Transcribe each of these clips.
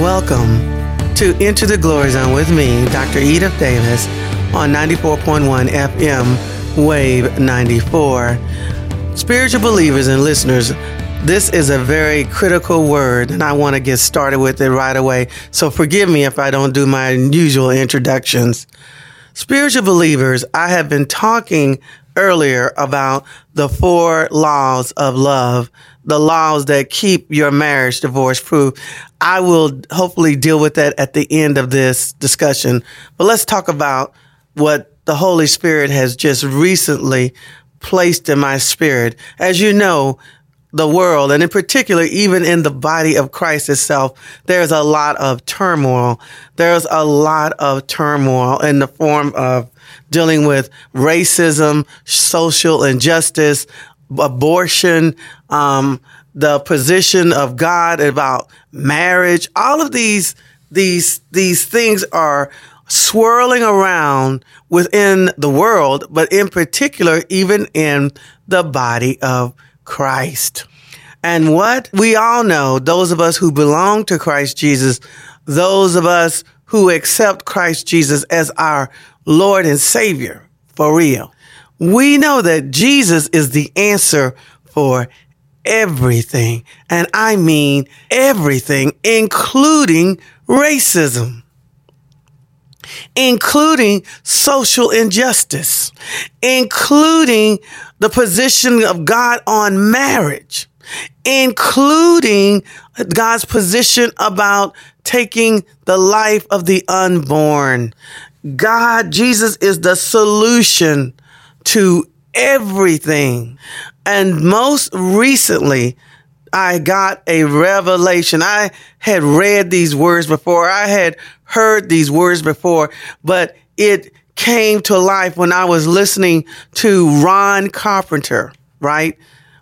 and welcome to Enter the Glory Zone with me, Dr. Edith Davis, on 94.1 FM, Wave 94. Spiritual believers and listeners, this is a very critical word, and I want to get started with it right away, so forgive me if I don't do my usual introductions. Spiritual believers, I have been talking earlier about the 4 laws of love, the laws that keep your marriage divorce-proof. I will hopefully deal with that at the end of this discussion. But let's talk about what the Holy Spirit has just recently placed in my spirit. As you know, the world, and in particular, even in the body of Christ itself, there's a lot of turmoil. There's a lot of turmoil in the form of dealing with racism, social injustice, abortion, the position of God about marriage. All of these things are swirling around within the world, but in particular, even in the body of Christ. And what we all know, those of us who belong to Christ Jesus, those of us who accept Christ Jesus as our Lord and Savior, for real, we know that Jesus is the answer for everything. And I mean everything, including racism, including social injustice, including the position of God on marriage, including God's position about taking the life of the unborn. God, Jesus is the solution to everything. And most recently, I got a revelation. I had read these words before. I had heard these words before, but it came to life when I was listening to Ron Carpenter, right?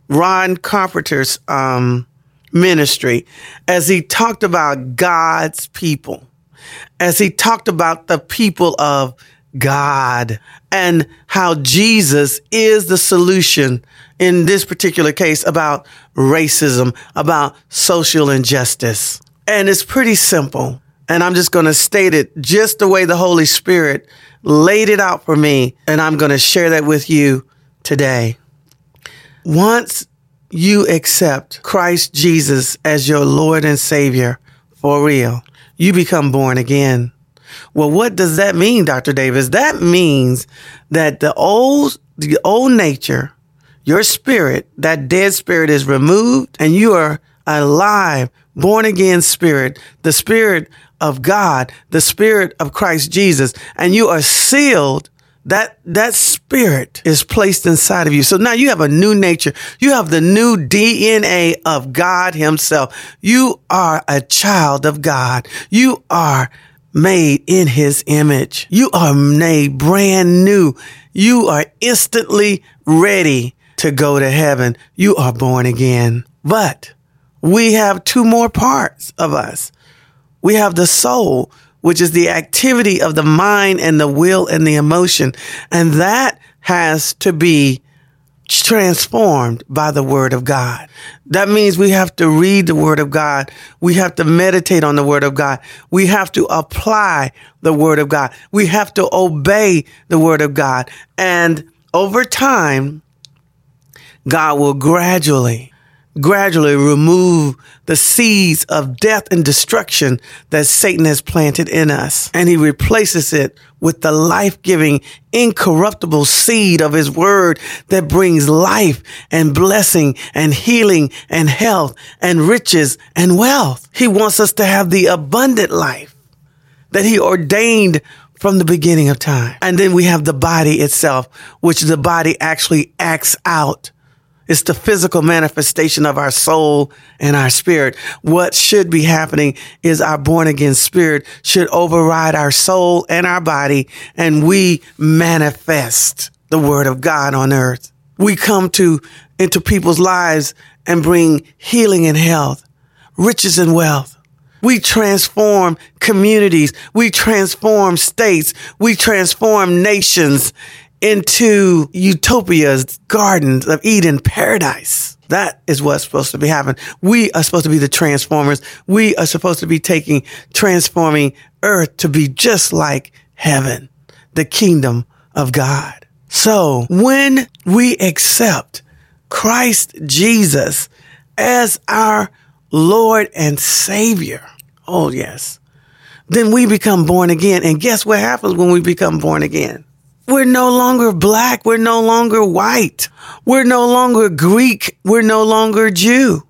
Ron Carpenter's ministry, as he talked about God's people, as he talked about the people of God and how Jesus is the solution in this particular case about racism, about social injustice. And it's pretty simple. And I'm just going to state it just the way the Holy Spirit laid it out for me. And I'm going to share that with you today. Once you accept Christ Jesus as your Lord and Savior for real, you become born again. Well, what does that mean, Dr. Davis? That means that the old nature, your spirit, that dead spirit is removed and you are alive, born again spirit, the spirit of God, the spirit of Christ Jesus, and you are sealed. That spirit is placed inside of you. So now you have a new nature. You have the new DNA of God himself. You are a child of God. You are made in his image. You are made brand new. You are instantly ready to go to heaven. You are born again. But we have 2 more parts of us. We have the soul, which is the activity of the mind and the will and the emotion. And that has to be transformed by the word of God. That means we have to read the word of God. We have to meditate on the word of God. We have to apply the word of God. We have to obey the word of God. And over time, God will gradually remove the seeds of death and destruction that Satan has planted in us. And he replaces it with the life-giving, incorruptible seed of his word that brings life and blessing and healing and health and riches and wealth. He wants us to have the abundant life that he ordained from the beginning of time. And then we have the body itself, which the body actually acts out. It's the physical manifestation of our soul and our spirit. What should be happening is our born-again spirit should override our soul and our body, and we manifest the word of God on earth. We come into people's lives and bring healing and health, riches and wealth. We transform communities. We transform states. We transform nations into utopias, gardens of Eden, paradise. That is what's supposed to be happening. We are supposed to be the transformers. We are supposed to be transforming earth to be just like heaven, the kingdom of God. So when we accept Christ Jesus as our Lord and Savior, oh yes, then we become born again. And guess what happens when we become born again? We're no longer black. We're no longer white. We're no longer Greek. We're no longer Jew.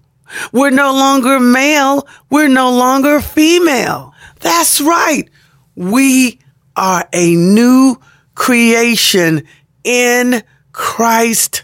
We're no longer male. We're no longer female. That's right. We are a new creation in Christ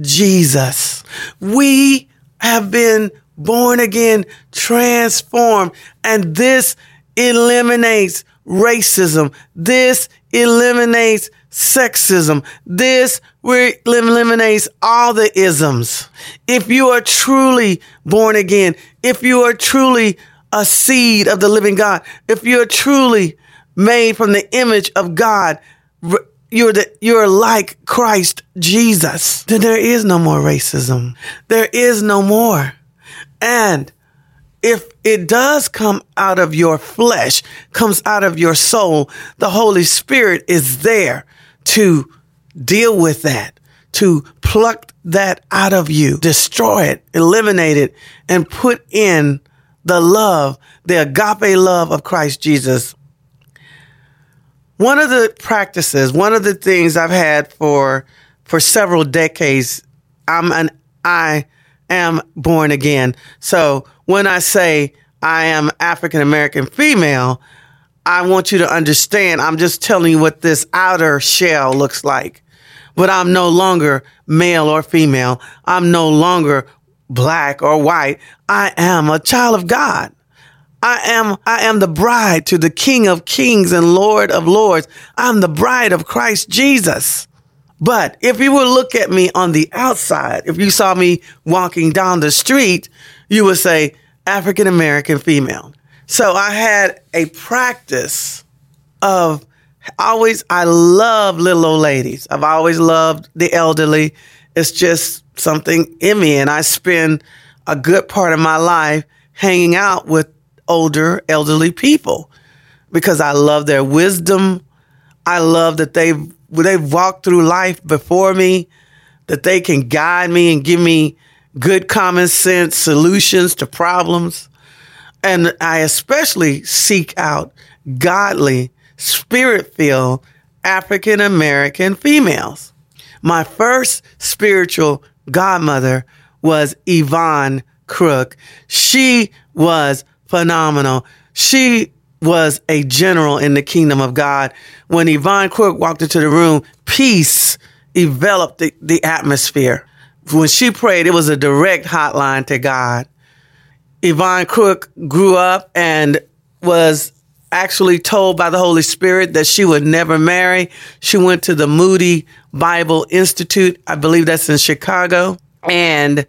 Jesus. We have been born again, transformed, and this eliminates racism. This eliminates sexism. This eliminates all the isms. If you are truly born again, if you are truly a seed of the living God, if you are truly made from the image of God, you're like Christ Jesus, then there is no more racism. There is no more. And if it does come out of your flesh, comes out of your soul, the Holy Spirit is there to deal with that, to pluck that out of you, destroy it, eliminate it, and put in the love, the agape love of Christ Jesus. One of the practices, one of the things I've had for several decades, I am born again. So when I say I am African American female, I want you to understand I'm just telling you what this outer shell looks like. But I'm no longer male or female. I'm no longer black or white. I am a child of God. I am the bride to the King of Kings and Lord of Lords. I'm the bride of Christ Jesus. But if you would look at me on the outside, if you saw me walking down the street, you would say African American female. So I had a practice of I love little old ladies. I've always loved the elderly. It's just something in me. And I spend a good part of my life hanging out with older elderly people because I love their wisdom. I love that they've walked through life before me, that they can guide me and give me good common sense solutions to problems. And I especially seek out godly, spirit-filled African-American females. My first spiritual godmother was Yvonne Crook. She was phenomenal. She was a general in the kingdom of God. When Yvonne Crook walked into the room, peace enveloped the atmosphere. When she prayed, it was a direct hotline to God. Yvonne Crook grew up and was actually told by the Holy Spirit that she would never marry. She went to the Moody Bible Institute. I believe that's in Chicago. And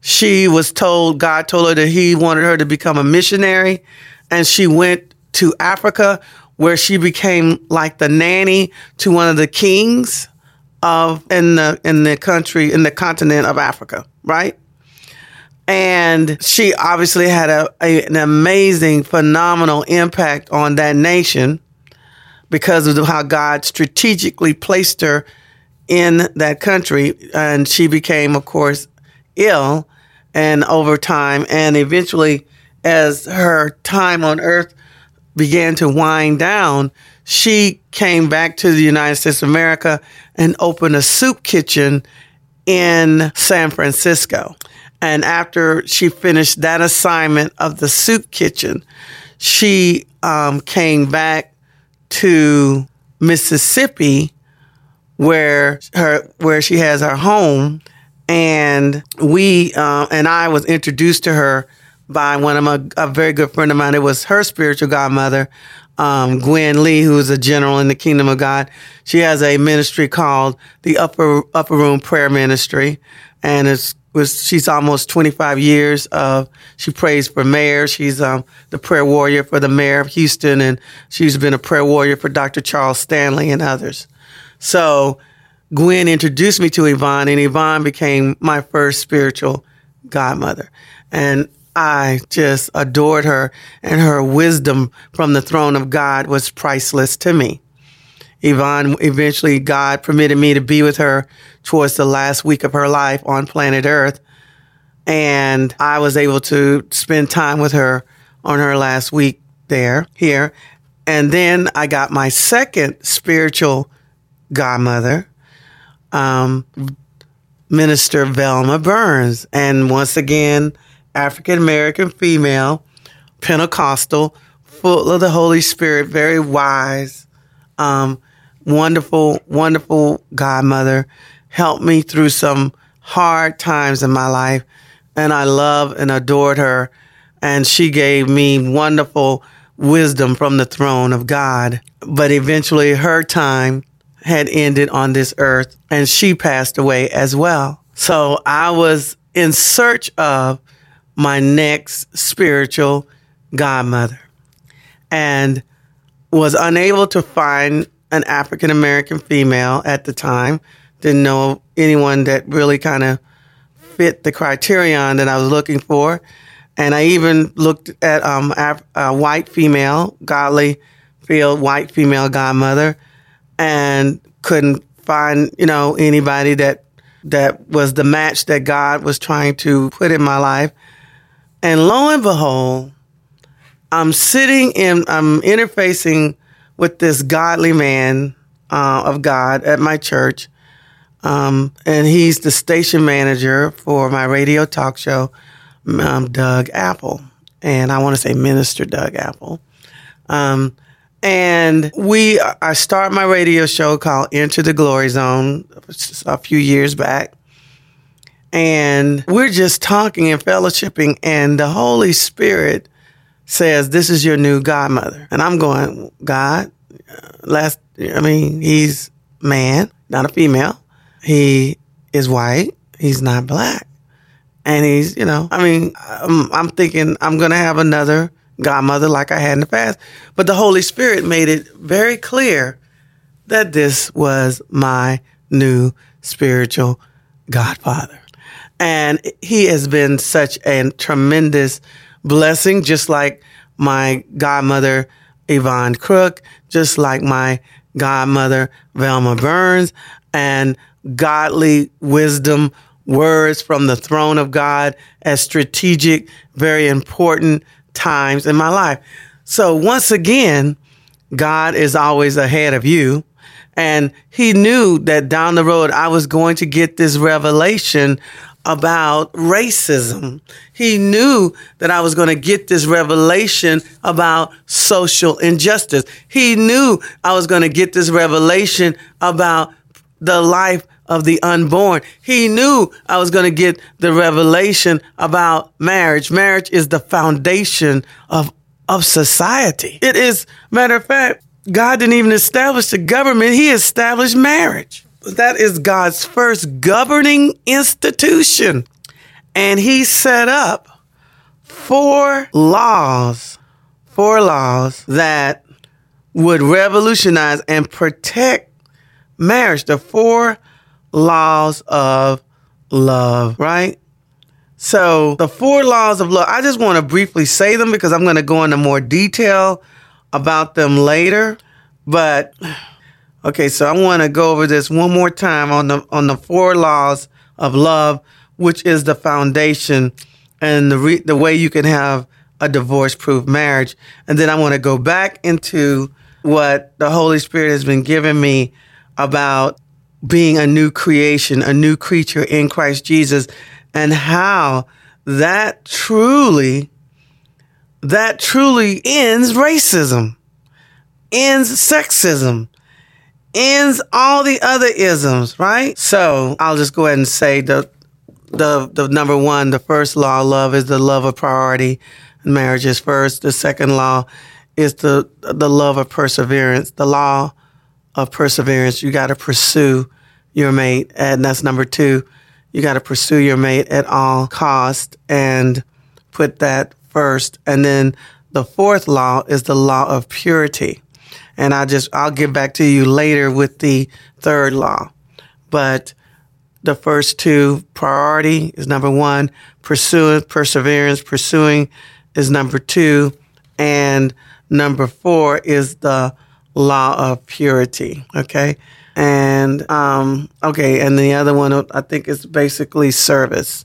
she was told, God told her that he wanted her to become a missionary. And she went to Africa, where she became like the nanny to one of the kings of in the country, in the continent of Africa, right? And she obviously had an amazing, phenomenal impact on that nation because of how God strategically placed her in that country. And she became, of course, ill, and over time, and eventually, as her time on earth began to wind down, she came back to the United States of America and opened a soup kitchen in San Francisco. And after she finished that assignment of the soup kitchen, she came back to Mississippi, where she has her home. And I was introduced to her by one of a very good friend of mine. It was her spiritual godmother, Gwen Lee, who is a general in the kingdom of God. She has a ministry called the Upper Room Prayer Ministry. And she's almost 25 years of, she prays for mayors. She's the prayer warrior for the mayor of Houston. And she's been a prayer warrior for Dr. Charles Stanley and others. So Gwen introduced me to Yvonne, and Yvonne became my first spiritual godmother. And I just adored her, and her wisdom from the throne of God was priceless to me. Yvonne, eventually God permitted me to be with her towards the last week of her life on planet Earth. And I was able to spend time with her on her last week here. And then I got my second spiritual godmother, Minister Velma Burns. And once again, African-American female, Pentecostal, full of the Holy Spirit, very wise. Wonderful, wonderful godmother, helped me through some hard times in my life, and I loved and adored her, and she gave me wonderful wisdom from the throne of God. But eventually her time had ended on this earth, and she passed away as well. So I was in search of my next spiritual godmother, and was unable to find an African-American female at the time. Didn't know anyone that really kind of fit the criterion that I was looking for. And I even looked at a white female, godly field, white female godmother, and couldn't find, anybody that was the match that God was trying to put in my life. And lo and behold, I'm interfacing with this godly man of God at my church. And he's the station manager for my radio talk show, Doug Apple. And I want to say Minister Doug Apple. And I start my radio show called Enter the Glory Zone a few years back. And we're just talking and fellowshipping, and the Holy Spirit says, "This is your new godmother." And I'm going, God, he's man, not a female. He is white. He's not black. And he's, I'm thinking I'm going to have another godmother like I had in the past. But the Holy Spirit made it very clear that this was my new spiritual godfather. And he has been such a tremendous blessing, just like my godmother, Yvonne Crook, just like my godmother, Velma Burns, and godly wisdom, words from the throne of God at strategic, very important times in my life. So once again, God is always ahead of you. And he knew that down the road, I was going to get this revelation about racism. He knew that I was going to get this revelation about social injustice. He knew I was going to get this revelation about the life of the unborn. He knew I was going to get the revelation about marriage. Marriage is the foundation of society. It is, matter of fact, God didn't even establish the government. He established marriage. That is God's first governing institution. And he set up four laws that would revolutionize and protect marriage. The four laws of love, right? So the four laws of love, I just want to briefly say them because I'm going to go into more detail about them later. But okay, so I want to go over this one more time on the four laws of love, which is the foundation and the way you can have a divorce-proof marriage. And then I want to go back into what the Holy Spirit has been giving me about being a new creation, a new creature in Christ Jesus, and how that truly ends racism, ends sexism, ends all the other isms, right? So I'll just go ahead and say the number one, the first law of love is the love of priority. Marriage is first. The second law is the love of perseverance, the law of perseverance. You got to pursue your mate, and that's number two. You got to pursue your mate at all cost and put that first. And then the fourth law is the law of purity. And I'll get back to you later with the third law. But the first two, priority is number one, pursuing is number two, and number four is the law of purity, okay? And, and the other one, I think, is basically service.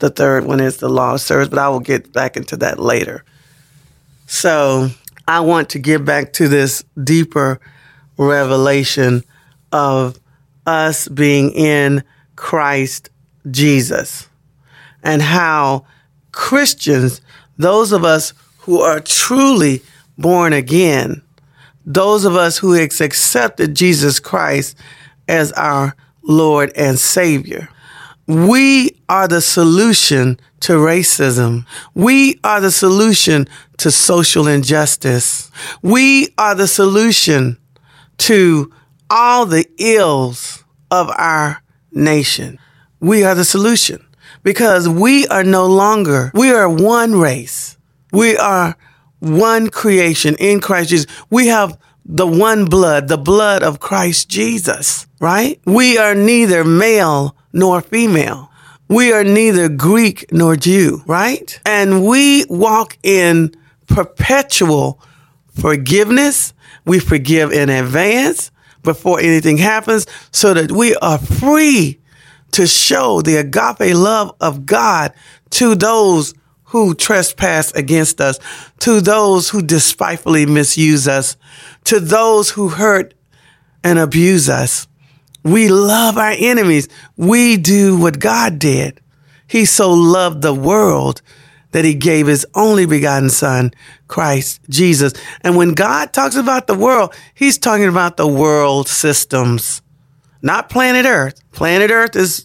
The third one is the law of service, but I will get back into that later. So I want to get back to this deeper revelation of us being in Christ Jesus and how Christians, those of us who are truly born again, those of us who have accepted Jesus Christ as our Lord and Savior, we are the solution to racism. We are the solution to social injustice. We are the solution to all the ills of our nation. We are the solution because we are one race. We are one creation in Christ Jesus. We have the one blood, the blood of Christ Jesus, right? We are neither male nor female. We are neither Greek nor Jew, right? And we walk in perpetual forgiveness. We forgive in advance before anything happens so that we are free to show the agape love of God to those who trespass against us, to those who despitefully misuse us, to those who hurt and abuse us. We love our enemies. We do what God did. He so loved the world that he gave his only begotten son, Christ Jesus. And when God talks about the world, he's talking about the world systems, not planet Earth. Planet Earth is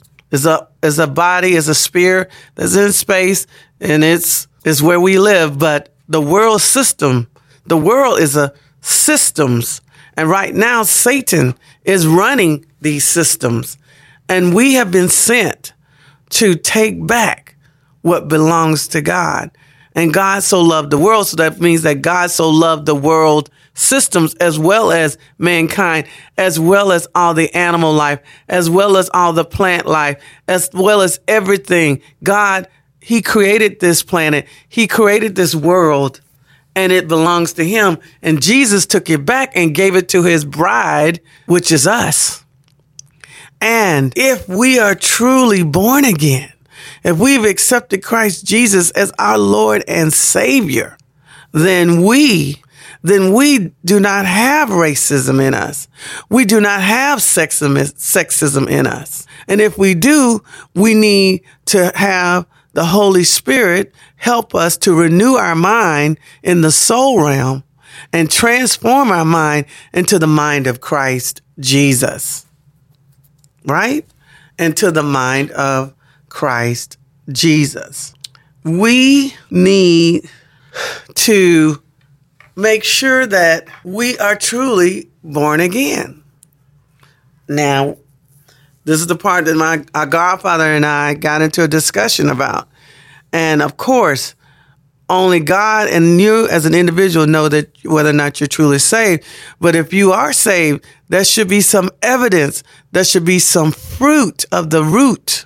a body, is a sphere that's in space, and it's where we live. But the world system, the world is a systems. And right now, Satan is running these systems. And we have been sent to take back what belongs to God. And God so loved the world. So that means that God so loved the world systems as well as mankind, as well as all the animal life, as well as all the plant life, as well as everything. God, he created this planet. He created this world and it belongs to him. And Jesus took it back and gave it to his bride, which is us. And if we are truly born again, if we've accepted Christ Jesus as our Lord and Savior, then we do not have racism in us. We do not have sexism in us. And if we do, we need to have the Holy Spirit help us to renew our mind in the soul realm and transform our mind into the mind of Christ Jesus. Right? Into the mind of Christ Jesus. We need to make sure that we are truly born again. Now, this is the part that our godfather and I got into a discussion about. And of course, only God and you as an individual know that whether or not you're truly saved. But if you are saved, there should be some evidence. There should be some fruit of the root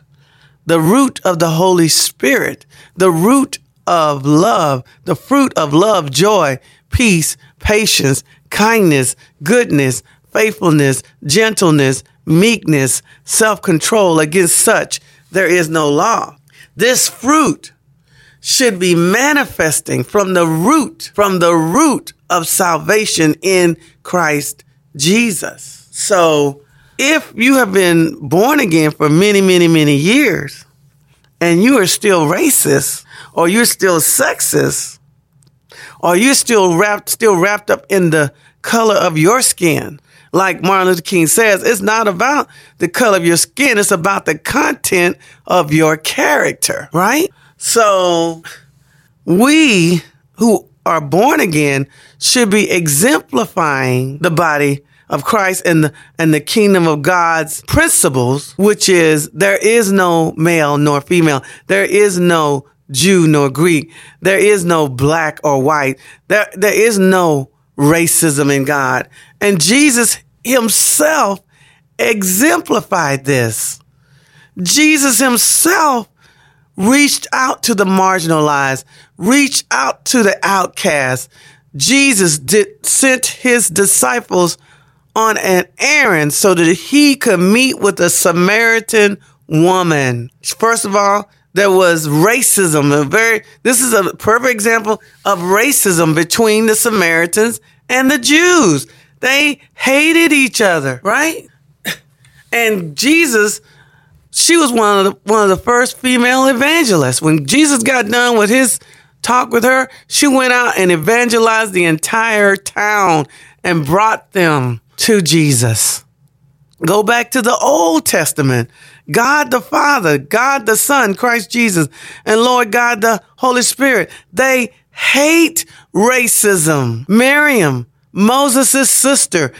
of the Holy Spirit, the root of love, the fruit of love, joy, peace, patience, kindness, goodness, faithfulness, gentleness, meekness, self-control. Against such, there is no law. This fruit should be manifesting from the root of salvation in Christ Jesus. So if you have been born again for many, many, many years and you are still racist or you're still sexist or you're still wrapped up in the color of your skin, like Martin Luther King says, it's not about the color of your skin. It's about the content of your character, right? So we who are born again should be exemplifying the body of Christ and the kingdom of God's principles, which is there is no male nor female. There is no Jew nor Greek. There is no black or white. There is no racism in God. And Jesus himself exemplified this. Jesus himself reached out to the marginalized, reached out to the outcast. Jesus sent his disciples on an errand so that he could meet with a Samaritan woman. First of all, there was racism. This is a perfect example of racism between the Samaritans and the Jews. They hated each other, right? And Jesus, she was one of the first female evangelists. When Jesus got done with his talk with her, she went out and evangelized the entire town and brought them to Jesus. Go back to the Old Testament. God the Father, God the Son, Christ Jesus, and Lord God the Holy Spirit. They hate racism. Miriam, Moses' sister,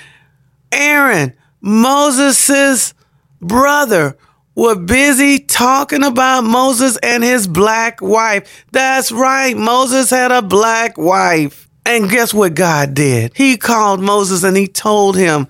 Aaron, Moses' brother, were busy talking about Moses and his black wife. That's right, Moses had a black wife. And guess what God did? He called Moses and he told him,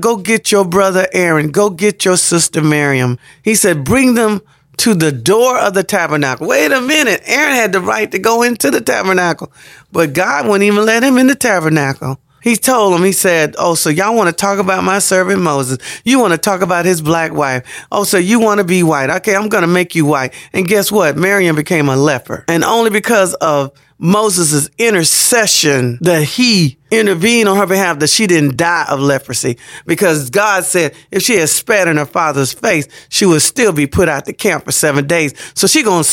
go get your brother Aaron. Go get your sister Miriam. He said, bring them to the door of the tabernacle. Wait a minute. Aaron had the right to go into the tabernacle, but God wouldn't even let him in the tabernacle. He told him, he said, oh, so y'all want to talk about my servant Moses. You want to talk about his black wife. Oh, so you want to be white. Okay, I'm going to make you white. And guess what? Miriam became a leper. And only because of Moses' intercession that he intervened on her behalf that she didn't die of leprosy, because God said if she had spat in her father's face, she would still be put out the camp for 7 days. So she gonna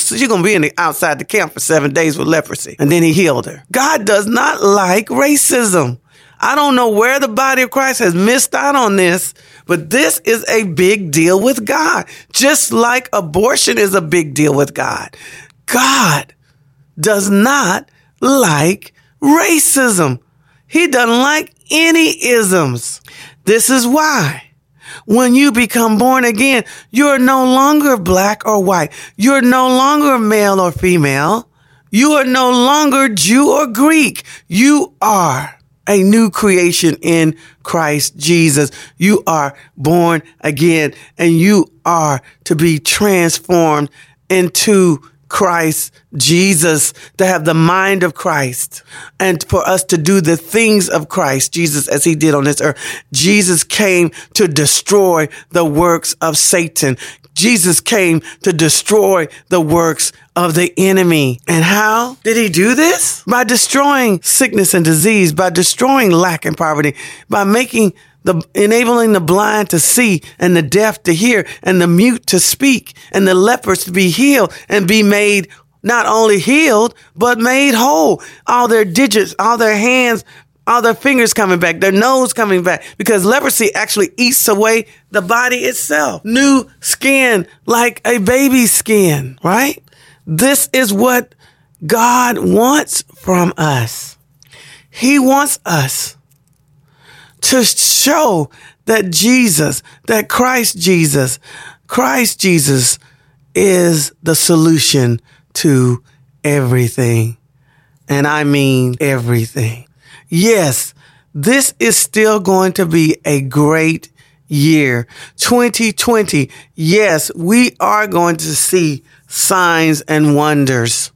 be outside the camp for 7 days with leprosy. And then he healed her. God does not like racism. I don't know where the body of Christ has missed out on this, but this is a big deal with God. Just like abortion is a big deal with God. God does not like racism. He doesn't like any isms. This is why when you become born again, you're no longer black or white. You're no longer male or female. You are no longer Jew or Greek. You are a new creation in Christ Jesus. You are born again and you are to be transformed into Christ Jesus, to have the mind of Christ and for us to do the things of Christ Jesus as he did on this earth. Jesus came to destroy the works of Satan. Jesus came to destroy the works of the enemy. And how did he do this? By destroying sickness and disease, by destroying lack and poverty, by enabling the blind to see and the deaf to hear and the mute to speak and the lepers to be healed and be made not only healed, but made whole. All their digits, all their hands, all their fingers coming back, their nose coming back, because leprosy actually eats away the body itself. New skin, like a baby's skin, right? This is what God wants from us. He wants us to show that Jesus, that Christ Jesus is the solution to everything. And I mean everything. Yes, this is still going to be a great year. 2020, yes, we are going to see signs and wonders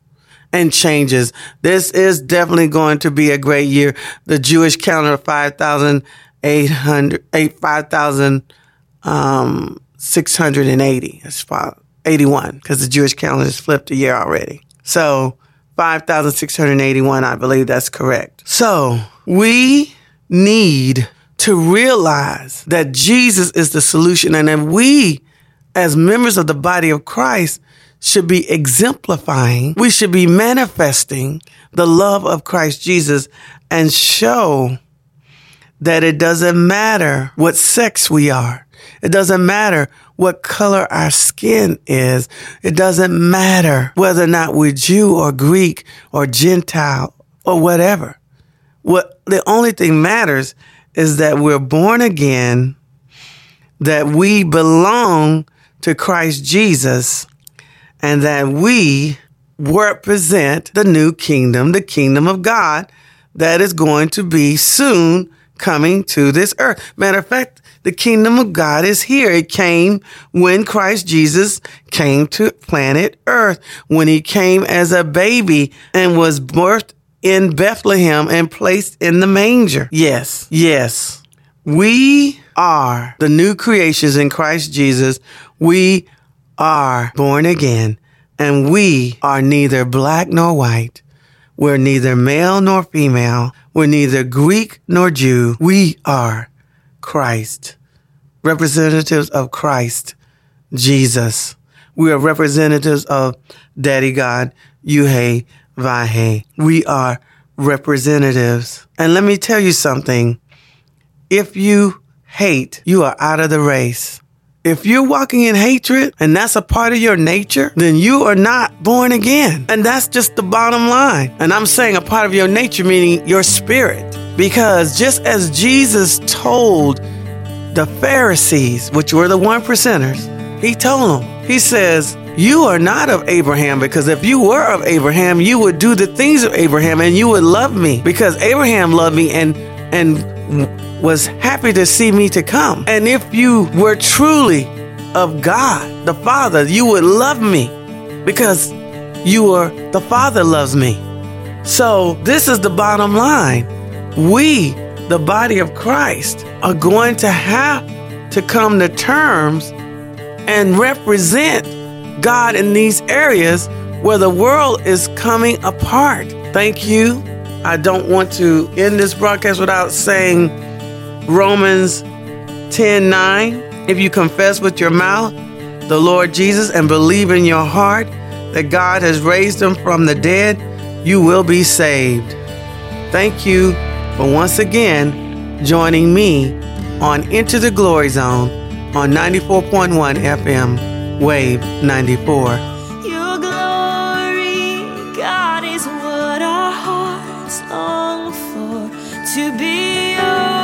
and changes. This is definitely going to be a great year. The Jewish calendar 5,680. That's 81 because the Jewish calendar has flipped a year already. So 5,681, I believe that's correct. So we need to realize that Jesus is the solution, and that we, as members of the body of Christ, should be exemplifying, we should be manifesting the love of Christ Jesus and show that it doesn't matter what sex we are. It doesn't matter what color our skin is. It doesn't matter whether or not we're Jew or Greek or Gentile or whatever. The only thing matters is that we're born again, that we belong to Christ Jesus, and that we represent the new kingdom, the kingdom of God, that is going to be soon coming to this earth. Matter of fact, the kingdom of God is here. It came when Christ Jesus came to planet earth, when he came as a baby and was birthed in Bethlehem and placed in the manger. Yes, yes. We are the new creations in Christ Jesus. We are born again, and we are neither black nor white. We're neither male nor female. We're neither Greek nor Jew. We are Christ, representatives of Christ Jesus. We are representatives of Daddy God, Yuhei Vahe. We are representatives. And let me tell you something. If you hate, you are out of the race. If you're walking in hatred and that's a part of your nature, then you are not born again. And that's just the bottom line. And I'm saying a part of your nature, meaning your spirit. Because just as Jesus told the Pharisees, which were the 1%ers, he told them, he says, you are not of Abraham, because if you were of Abraham, you would do the things of Abraham and you would love me, because Abraham loved me and was happy to see me to come. And if you were truly of God, the Father, you would love me because you are the Father loves me. So this is the bottom line. We, the body of Christ, are going to have to come to terms and represent God in these areas where the world is coming apart. Thank you. I don't want to end this broadcast without saying Romans 10:9. If you confess with your mouth the Lord Jesus and believe in your heart that God has raised him from the dead, you will be saved. Thank you for once again joining me on Enter the Glory Zone on 94.1 FM, Wave 94. To be yours.